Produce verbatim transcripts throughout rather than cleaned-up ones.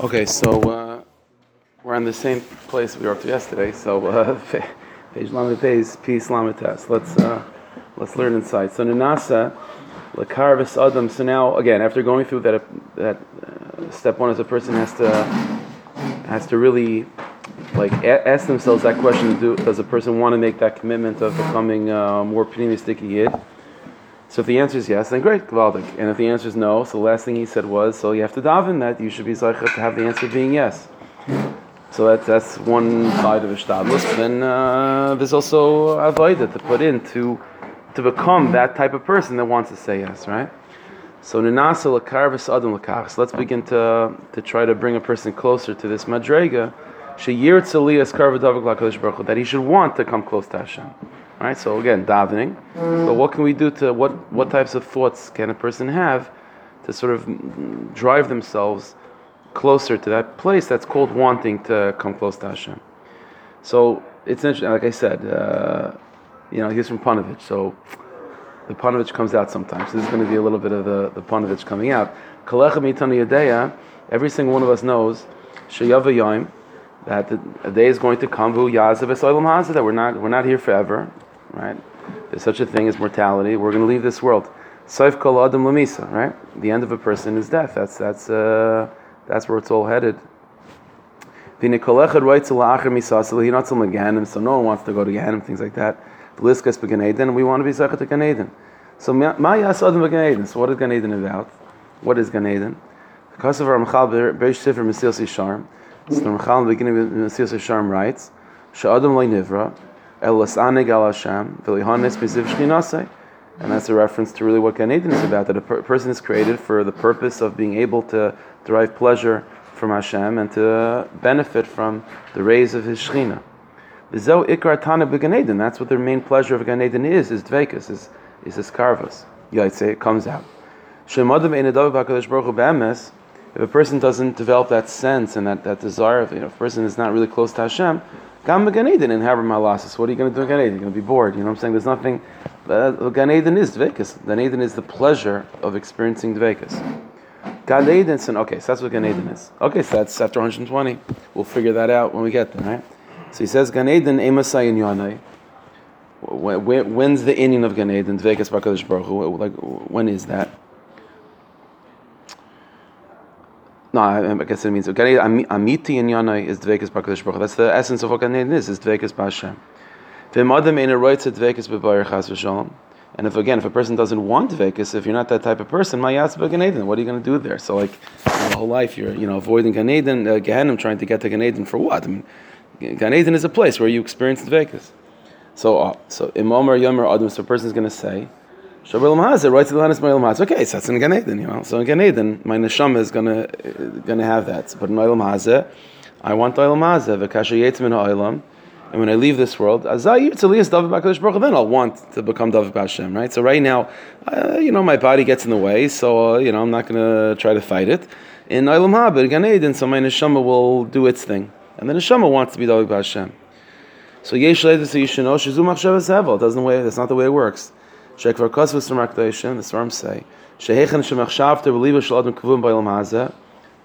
Okay, so uh, we're on the same place we were up to yesterday. So uh, page lamed pays, peace lamed tes. Let's uh, let's learn inside. So nenasa lekarvus adam. So now again, after going through that that uh, step one, as a person has to has to really like a- ask themselves that question: do, does a person want to make that commitment of becoming uh, more pneumistic yid? So if the answer is yes, then great, Gvaldik. And if the answer is no, so the last thing he said was, so you have to daven that you should be zaycha to have the answer being yes. So that, that's one side of Ishtadlus. Then uh, there's also Avodah to put in to to become that type of person that wants to say yes, right? So nenasa lekarvus adam lekach. So let's begin to to try to bring a person closer to this madrega. Sheyirtze liyas karva davik lakadosh baruch hu, that he should want to come close to Hashem. Right, so again, davening. So what can we do to, what, what types of thoughts can a person have to sort of drive themselves closer to that place that's called wanting to come close to Hashem? So it's interesting, like I said, uh, you know, he's from Panovich, so the Panovich comes out sometimes. So this is going to be a little bit of the, the Panovich coming out. Every single one of us knows, Sheyava Yoim, that the, a day is going to come, that we're not, we're not here forever. Right? There's such a thing as mortality. We're going to leave this world. Saif kol adam lamisa. Right? The end of a person is death. That's that's uh, that's where it's all headed. V'nikolechad writes la'achar misasel. He's not from Gehenna, so no one wants to go to Gehenna. Things like that. The list goes to Gan Eden, and we want to be zaycha to Gan Eden. So ma'yas adam Gan Eden. So what is Gan Eden about? What is Gan Eden? Because of Ramchal Bereish Sefer Mesillas Yesharim. So the Ramchal in the beginning of Mesillas Yesharim writes she'adam lo nivra. And that's a reference to really what Gan Eden is about, that a per- person is created for the purpose of being able to derive pleasure from Hashem and to benefit from the rays of His Shechina. That's what the main pleasure of Gan Eden is, is dveikus, is, is His karvus. Yaitse, it comes out. If a person doesn't develop that sense and that, that desire, of, you know, if a person is not really close to Hashem, Gam Gan Eden in Haber Malasis. What are you going to do in Gan Eden? You're going to be bored. You know what I'm saying? There's nothing. Uh, Gan Eden is Dveikus. Gan Eden is the pleasure of experiencing Dveikus. Gan Eden. Okay, so that's what Gan Eden is. Okay, so that's after one hundred twenty. We'll figure that out when we get there, right? So he says, Gan Eden Emasai Inyanai. When's the ending of Gan Eden? Dveikus Bakadosh Baruch Hu. Like, when is that? No, I, I guess it means Gan Eden Amiti and Yanai is Dveikus Bakadosh Baruch Hu. That's the essence of what Gan Eden is, is Dveikus B'Hashem. And if again, if a person doesn't want Dveikus, if you're not that type of person, Mayas Gan Eden, what are you going to do there? So like, you know, the whole life you're, you know, avoiding Gan Eden, uh, Gehenim, trying to get to Gan Eden for what? I mean, Gan Eden is a place where you experience Dveikus. So uh, so Imomer Yomer Adam, so a person's going to say, okay, so that's in Gan Eden, you know. So in Gan Eden, my neshama is gonna gonna have that. But in Olam Hazeh, I want Olam Hazeh. V'kasher yetz min ha'olam, and when I leave this world, azayir tzlias davar b'Hakadosh Baruch Hu, then I'll want to become davar b'Hashem, right? So right now, uh, you know, my body gets in the way, so uh, you know, I'm not gonna try to fight it. In Olam Haba, Gan Eden, so my neshama will do its thing, and the neshama wants to be davar b'Hashem. So yesh leider, so you should know shezu machshavas havel. Doesn't way. That's not the way it works. Shekvar Kosvus Ramakdaishan, the Swarm say, Shehechan Shemachshavta Reliva Shaladam Kavum Bailam Haza,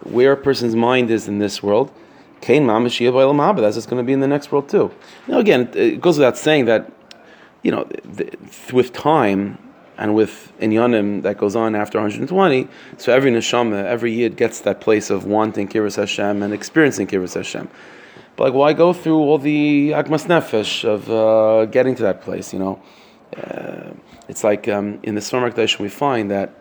where a person's mind is in this world, Kain Mamashia Bailam Haba, that's what's going to be in the next world too. Now, again, it goes without saying that, you know, with time and with Inyanim that goes on after one hundred twenty, so every Neshama, every Yid gets that place of wanting Kibbutz Hashem and experiencing Kibbutz Hashem. But like, why go through all the Agmas Nefesh of uh, getting to that place, you know? Uh, it's like um, in the Swarm Kedusha we find that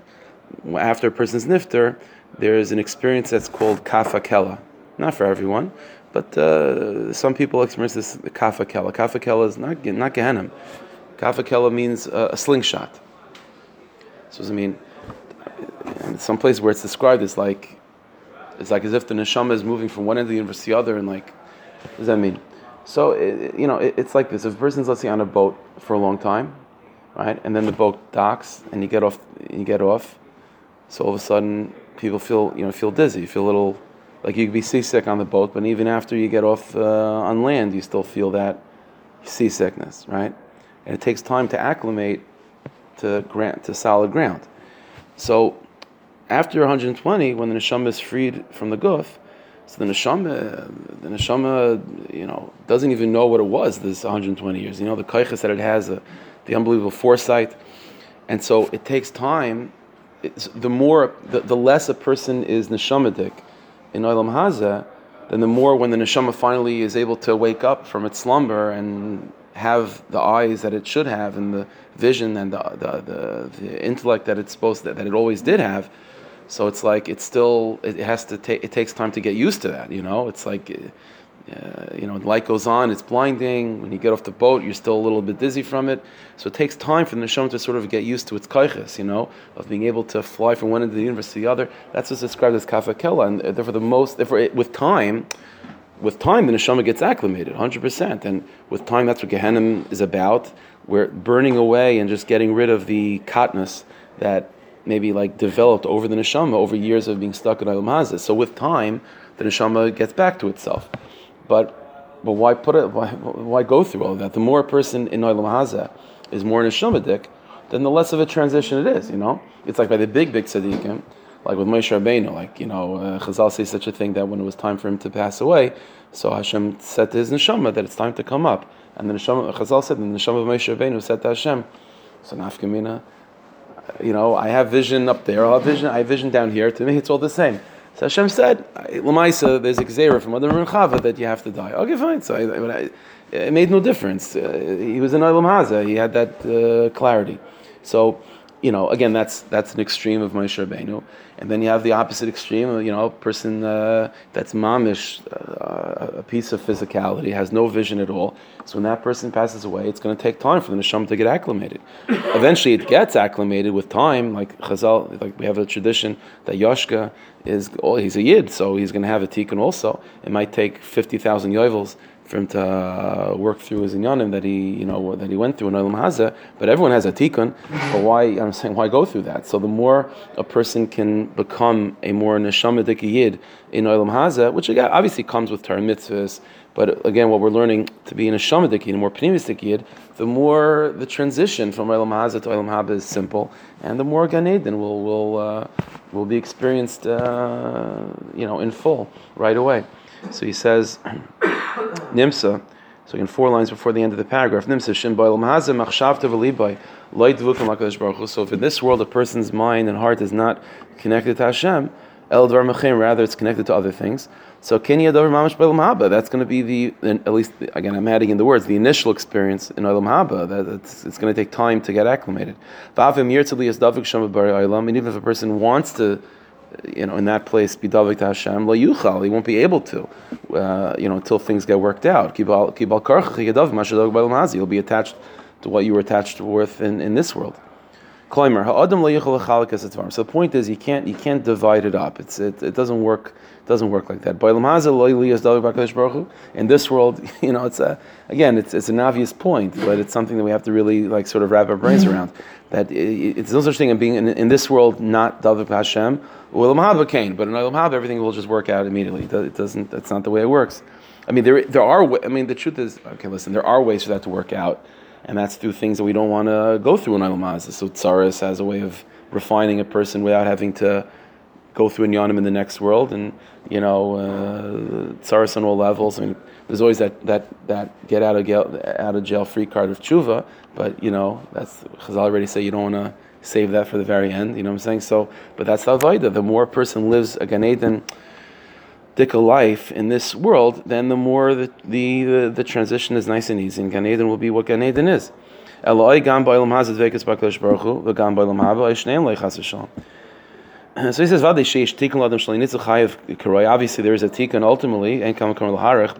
after a person's nifter, there is an experience that's called kafa kela. Not for everyone, but uh, some people experience this kafa kela. Kafa kela is not not Gehenim. Kafa kela means uh, a slingshot. So I mean, in some place where it's described is like it's like as if the neshama is moving from one end of the universe to the other, and like, what does that mean? So, it, you know, it, it's like this. If a person's, let's say, on a boat for a long time, right, and then the boat docks, and you get off, and you get off, so all of a sudden, people feel, you know, feel dizzy. You feel a little, like you could be seasick on the boat, but even after you get off uh, on land, you still feel that seasickness, right? And it takes time to acclimate to grant to solid ground. So, after one hundred twenty, when the neshama is freed from the guf, So the neshama, the neshama, you know, doesn't even know what it was this one hundred twenty years. You know, the kaiches that it has, uh, the unbelievable foresight, and so it takes time. It's, the more, the, the less a person is neshamadik in Olam Hazeh, then the more when the neshama finally is able to wake up from its slumber and have the eyes that it should have and the vision and the the, the, the intellect that it's supposed to, that it always did have. So it's like it's still it has to take it takes time to get used to that, you know. It's like uh, you know, the light goes on, it's blinding. When you get off the boat, you're still a little bit dizzy from it. So it takes time for the neshama to sort of get used to its kaiches, you know, of being able to fly from one end of the universe to the other. That's what's described as kafakela, and therefore the most therefore it, with time, with time the neshama gets acclimated, one hundred percent. And with time, that's what Gehenna is about. We're burning away and just getting rid of the katnas that maybe like developed over the neshama, over years of being stuck in Olam Hazeh. So with time, the neshama gets back to itself. But but why put it? Why, why go through all of that? The more a person in Olam Hazeh is more neshamadik, then the less of a transition it is. You know, it's like by the big big tzaddikim, like with Moshe Rabbeinu. Like you know, uh, Chazal say such a thing that when it was time for him to pass away, so Hashem said to his neshama that it's time to come up, and the neshama Chazal said, and the neshama of Moshe Rabbeinu said to Hashem, so nafka mina. You know, I have vision up there. I have vision. I have vision down here. To me, it's all the same. So Hashem said, "L'maisa, there's a gzeira from Adam and Chava that you have to die." Okay, fine. So I, I, it made no difference. Uh, he was in Olam Hazeh. He had that uh, clarity. So, you know, again, that's that's an extreme of Moshe Rabbeinu, and then you have the opposite extreme. You know, a person uh, that's mamish, uh, a piece of physicality, has no vision at all. So when that person passes away, it's going to take time for the neshama to get acclimated. Eventually, it gets acclimated with time. Like Chazal, like we have a tradition that Yoshka is oh, he's a yid, so he's going to have a tikkun also. It might take fifty thousand yovels for him to uh, work through his inyanim that he, you know, that he went through in Olam Hazeh, but everyone has a tikkun. But why? I'm saying why go through that? So the more a person can become a more neshamadik yid in Olam Hazeh, which again obviously comes with Torah mitzvahs, but again what we're learning to be a neshamadik yid, a more pneumistic yid, the more the transition from Olam Hazeh to Olam Haba is simple, and the more Gan Eden will will uh, will be experienced, uh, you know, in full right away. So he says. Nimsa, so in four lines before the end of the paragraph, Nimsa Shin Bailam Hazeh Machshavta V'Libai Light Vukim Hakadosh Baruch Hu. So if in this world a person's mind and heart is not connected to Hashem, El Dvar Machim, rather it's connected to other things. So Kenya Dover Mamash Bailam Haba. That's going to be the, at least again I'm adding in the words, the initial experience in Olam Haba. That it's, it's going to take time to get acclimated. V'Avim Yirtzli Yis Davik Shem B'Barei Olam. And even if a person wants to, you know, in that place, be davik to Hashem, lo yuchal, he won't be able to, uh, you know, until things get worked out. Kibal kibal karchach yadav mashadog b'olam hazeh. You'll be attached to what you were attached with in, in this world. Klimer ha'adam lo yuchal lechalik es etvarim. So the point is, you can't you can't divide it up. It's it, it doesn't work doesn't work like that. B'olam hazeh lo yiyas davik b'kadosh baruch hu. In this world, you know, it's a again, it's it's an obvious point, but it's something that we have to really like sort of wrap our brains around. That it, it's no such thing as being in, in this world not davik Hashem. Olam Haba came, but in Olam Haba everything will just work out immediately. It doesn't. That's not the way it works. I mean, there there are. I mean, the truth is, okay, listen, there are ways for that to work out, and that's through things that we don't want to go through in Olam Haba. So Tsaris has a way of refining a person without having to go through Inyanim in the next world, and you know, uh, Tsaris on all levels. I mean, there's always that that that get out of jail, out of jail free card of tshuva, but you know, that's Chazal already say you don't want to save that for the very end, you know what I'm saying? So, but that's the Avaida. The more a person lives a Gan Eden dika life in this world, then the more the, the, the, the transition is nice and easy, and Gan Eden will be what Gan Eden is. So he says, obviously there is a tikkun ultimately,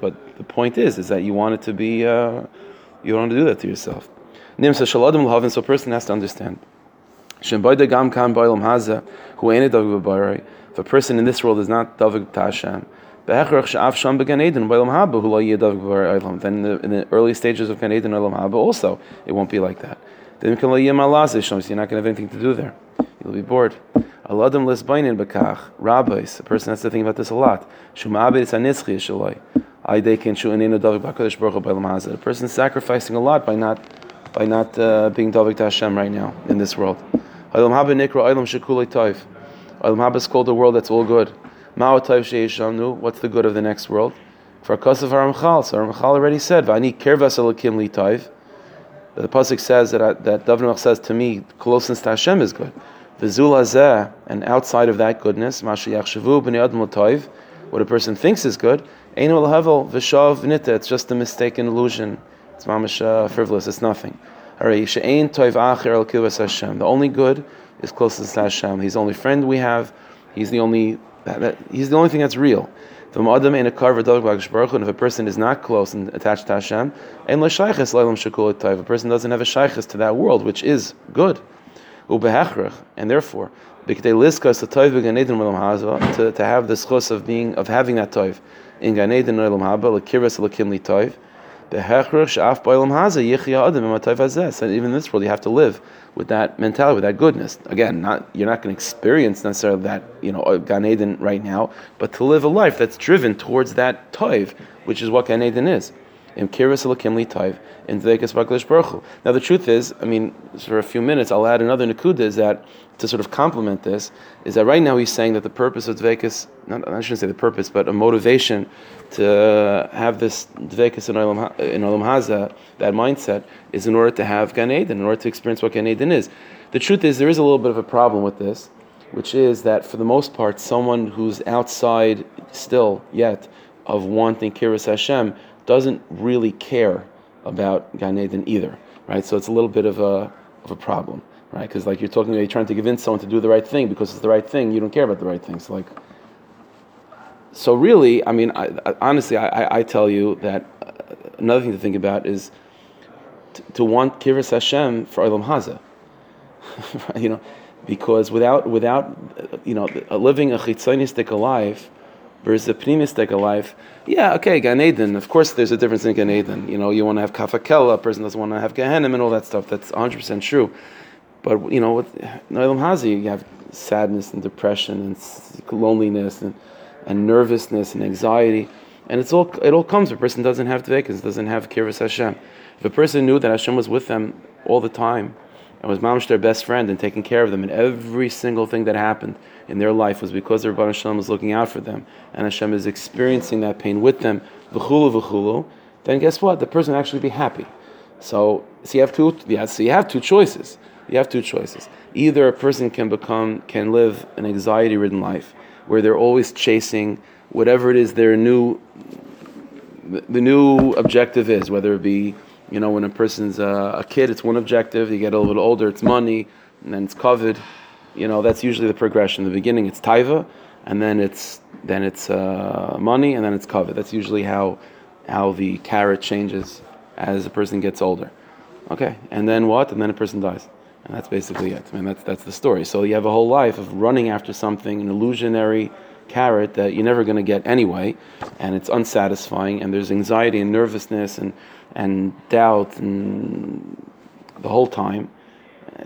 but the point is, is that you want it to be, uh, you don't want to do that to yourself. So a person has to understand. If a person in this world is not davik to Hashem, then in the, in the early stages of Gan Eden Olam Haba also it won't be like that. So you're not going to have anything to do there. You'll be bored. Rabbis, a person has to think about this a lot. A person sacrificing a lot by not by not uh, being davik to Hashem right now in this world. Olam Haba Nikra Olam Shekule Toiv. Olam Haba is called the world that's all good. What's the good of the next world? For Kosav Ramchal, so Ramchal already said, "V'ani kervas elokim li toiv." The pasuk says that that David says to me, "Closeness to Hashem is good." V'zul hazeh, and outside of that goodness, Mashiach shavu b'nei adam l'toiv, what a person thinks is good, einu l'havel v'shav v'nita. It's just a mistaken illusion. It's mamash uh, frivolous. It's nothing. She'ein toiv acher el kilvas Hashem. The only good is closeness to Hashem. He's the only friend we have. He's the only. That, that, he's the only thing that's real. And if a person is not close and attached to Hashem, a person doesn't have a shaykhis to that world, which is good. And therefore, to, to have the schus of being of having that toiv in Gan Eden Haba, so even in this world you have to live with that mentality, with that goodness. Again, not you're not going to experience necessarily that, you know, Gan Eden right now, but to live a life that's driven towards that toiv, which is what Gan Eden is. Now the truth is, I mean, for a few minutes, I'll add another nekuda, is that to sort of complement this, is that right now he's saying that the purpose of dveikus, not I shouldn't say the purpose, but a motivation to have this dveikus in olam, in olam haza, that mindset, is in order to have Gan Eden, in order to experience what Gan Eden is. The truth is, there is a little bit of a problem with this, which is that for the most part, someone who's outside still yet of wanting Kiras Hashem doesn't really care about Gan Eden either, right? So it's a little bit of a of a problem, right? Because like you're talking, you're trying to convince someone to do the right thing because it's the right thing. You don't care about the right thing. So like, so really, I mean, I, I, honestly, I, I tell you that another thing to think about is t- to want Kiras Hashem for Olam Haza, you know, because without without you know living a chitzonistic life versus a pnimistic life. Yeah, okay, Gan Eden. Of course, there's a difference in Gan Eden. You know, you want to have kafakela. A person doesn't want to have Gehenim and all that stuff. That's one hundred percent true. But you know, with Olam Haza, you have sadness and depression and loneliness and, and nervousness and anxiety, and it's all it all comes. A person doesn't have dveikus, doesn't have Kiras Hashem. If a person knew that Hashem was with them all the time and was mamash their best friend and taking care of them, and every single thing that happened in their life was because their Rebbeinu Shalom is looking out for them, and Hashem is experiencing that pain with them, v'chulu v'chulu, then guess what? The person will actually be happy. So, so you have two. Yeah, so you have two choices. You have two choices. Either a person can become, can live an anxiety-ridden life where they're always chasing whatever it is their new, the new objective is, whether it be, you know, when a person's uh, a kid, it's one objective. You get a little older, it's money, and then it's covet. You know, that's usually the progression. In the beginning, it's taiva, and then it's then it's uh, money, and then it's kavod. That's usually how how the carrot changes as a person gets older. Okay, and then what? And then a person dies, and that's basically it. I mean, that's that's the story. So you have a whole life of running after something, an illusionary carrot that you're never going to get anyway, and it's unsatisfying, and there's anxiety and nervousness and and doubt and the whole time.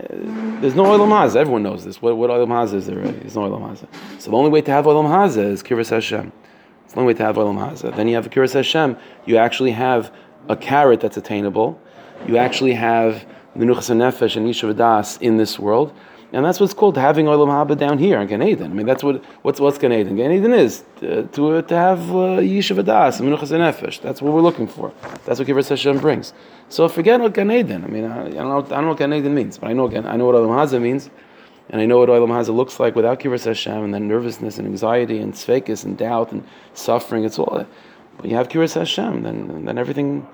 There's no Olam Haza. Everyone knows this. What, what Olam Haza is there? Really? There's no Olam Haza. So the only way to have Olam Haza is Kiras Hashem. It's the only way to have Olam Haza. Then you have a Kiras Hashem. You actually have a carrot that's attainable. You actually have Menuchas HaNefesh and Yishuv Hadas in this world, and that's what's called having Olam Haba down here in Gan Eden. I mean, that's what what's what's Gan Eden. Gan Eden is to to, uh, to have uh, Yishuv Hadas and Menuchas HaNefesh. That's what we're looking for. That's what Kiras Hashem brings. So forget what Gan Eden. I mean, I, I don't know. I don't know what Gan Eden means, but I know I know what Olam Haza means, and I know what Olam Haza looks like without Kiras Hashem, and then nervousness and anxiety and tzveikus and doubt and suffering. It's all. But you have Kiras Hashem, then then everything.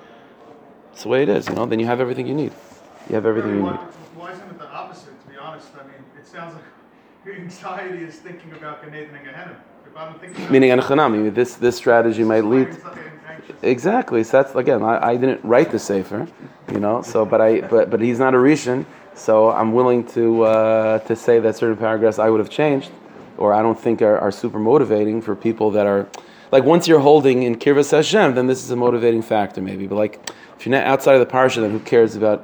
It's the way it is, you know. Then you have everything you need. You have everything you need. Why isn't it the opposite? To be honest, I mean, it sounds like your anxiety is thinking about Gan Eden and Gehenna. If I'm thinking about meaning Anachanami, this this strategy might lead. Exactly. So that's again. I, I didn't write the sefer, you know. So, but I, but but he's not a Rishon, so I'm willing to uh, to say that certain paragraphs I would have changed, or I don't think are, are super motivating for people that are, like once you're holding in Kirvas Hashem, then this is a motivating factor maybe. But like if you're not outside of the parasha, then who cares about?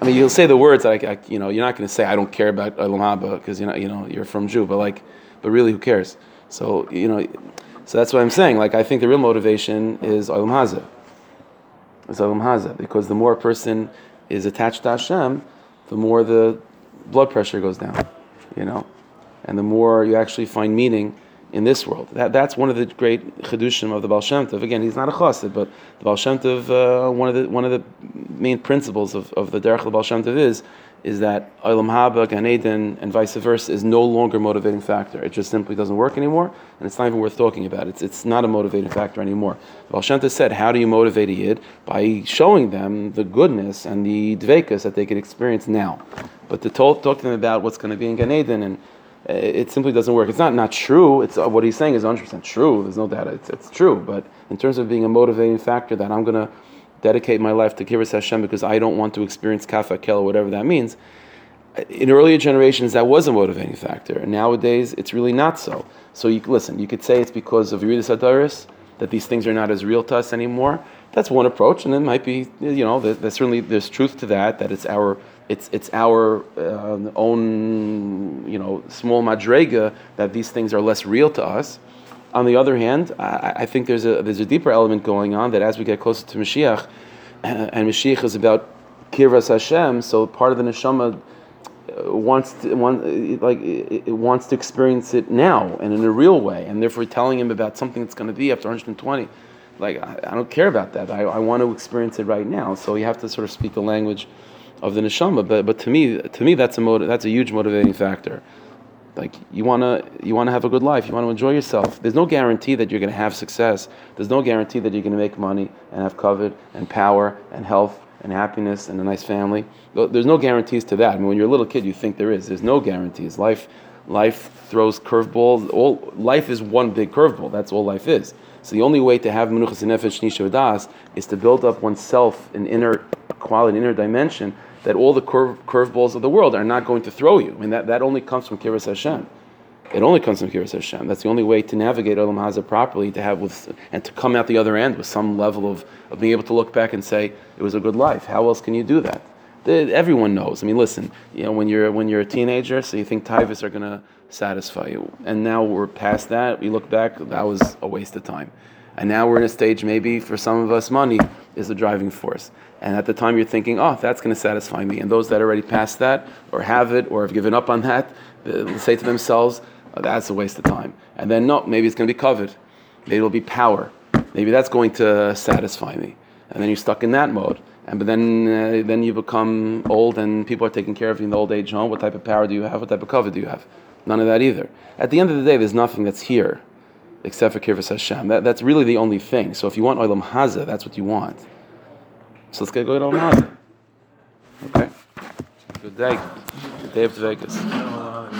I mean, you'll say the words like, I, you know, you're not going to say I don't care about Olam Haba because you know, you know, you're from Jew, but like, but really, who cares? So you know, so that's what I'm saying. Like, I think the real motivation is Olam Haza. It's Olam Haza because the more a person is attached to Hashem, the more the blood pressure goes down, you know, and the more you actually find meaning in this world. That, that's one of the great chidushim of the Baal Shem Tov. Again, he's not a chassid, but the Baal Shem Tov, uh, one of the one of the main principles of, of the derech of the Baal Shem Tov is is that Olam Haba, Gan Eden, and vice versa is no longer a motivating factor. It just simply doesn't work anymore, and it's not even worth talking about. It's it's not a motivating factor anymore. The Baal Shem Tov said, how do you motivate a yid? By showing them the goodness and the dveikus that they can experience now. But to talk, talk to them about what's going to be in Gan Eden, and it simply doesn't work. It's not not true. It's uh, what he's saying is one hundred percent true. There's no doubt it's, it's true. But in terms of being a motivating factor that I'm going to dedicate my life to Kibbutz Hashem because I don't want to experience kafakel or whatever that means, in earlier generations that was a motivating factor. And nowadays it's really not so. So you listen, you could say it's because of Yeridas HaDoros that these things are not as real to us anymore. That's one approach, and it might be, you know, there's certainly there's truth to that. That it's our it's it's our uh, own, you know, small madrega that these things are less real to us. On the other hand, I, I think there's a there's a deeper element going on that as we get closer to Mashiach, and Mashiach is about Kiras Hashem, so part of the neshama wants to, want, like it wants to experience it now and in a real way, and therefore telling him about something that's going to be after one hundred twenty. Like, I, I don't care about that. I, I want to experience it right now. So you have to sort of speak the language of the neshama. But but to me, to me, that's a motiv- that's a huge motivating factor. Like, you wanna you wanna have a good life. You want to enjoy yourself. There's no guarantee that you're going to have success. There's no guarantee that you're going to make money and have kavod and power and health and happiness and a nice family. There's no guarantees to that. I mean, when you're a little kid, you think there is. There's no guarantees. Life life throws curveballs. All life is one big curveball. That's all life is. So the only way to have menuchas nefesh nisha v'das is to build up oneself an inner quality, an inner dimension that all the curve curveballs of the world are not going to throw you. I mean, that, that only comes from Kiras Hashem. It only comes from Kiras Hashem. That's the only way to navigate Olam Hazeh properly, to have with and to come out the other end with some level of, of being able to look back and say it was a good life. How else can you do that? The, everyone knows. I mean, listen. You know, when you're when you're a teenager, so you think tivus are gonna satisfy you, and now we're past that. We look back, that was a waste of time, and now we're in a stage. Maybe for some of us, money is the driving force, and at the time you're thinking, oh, that's going to satisfy me. And those that are already past that, or have it, or have given up on that, they'll say to themselves, oh, that's a waste of time. And then no, maybe it's going to be covet, maybe it'll be power, maybe that's going to satisfy me. And then you're stuck in that mode. And but then uh, then you become old, and people are taking care of you in the old age home. What type of power do you have? What type of covet do you have? None of that either. At the end of the day, there's nothing that's here except for Kirvus Hashem. That, that's really the only thing. So if you want Olam Hazeh, that's what you want. So let's get going to Olam Hazeh. Okay? Good day. Good day of Vegas.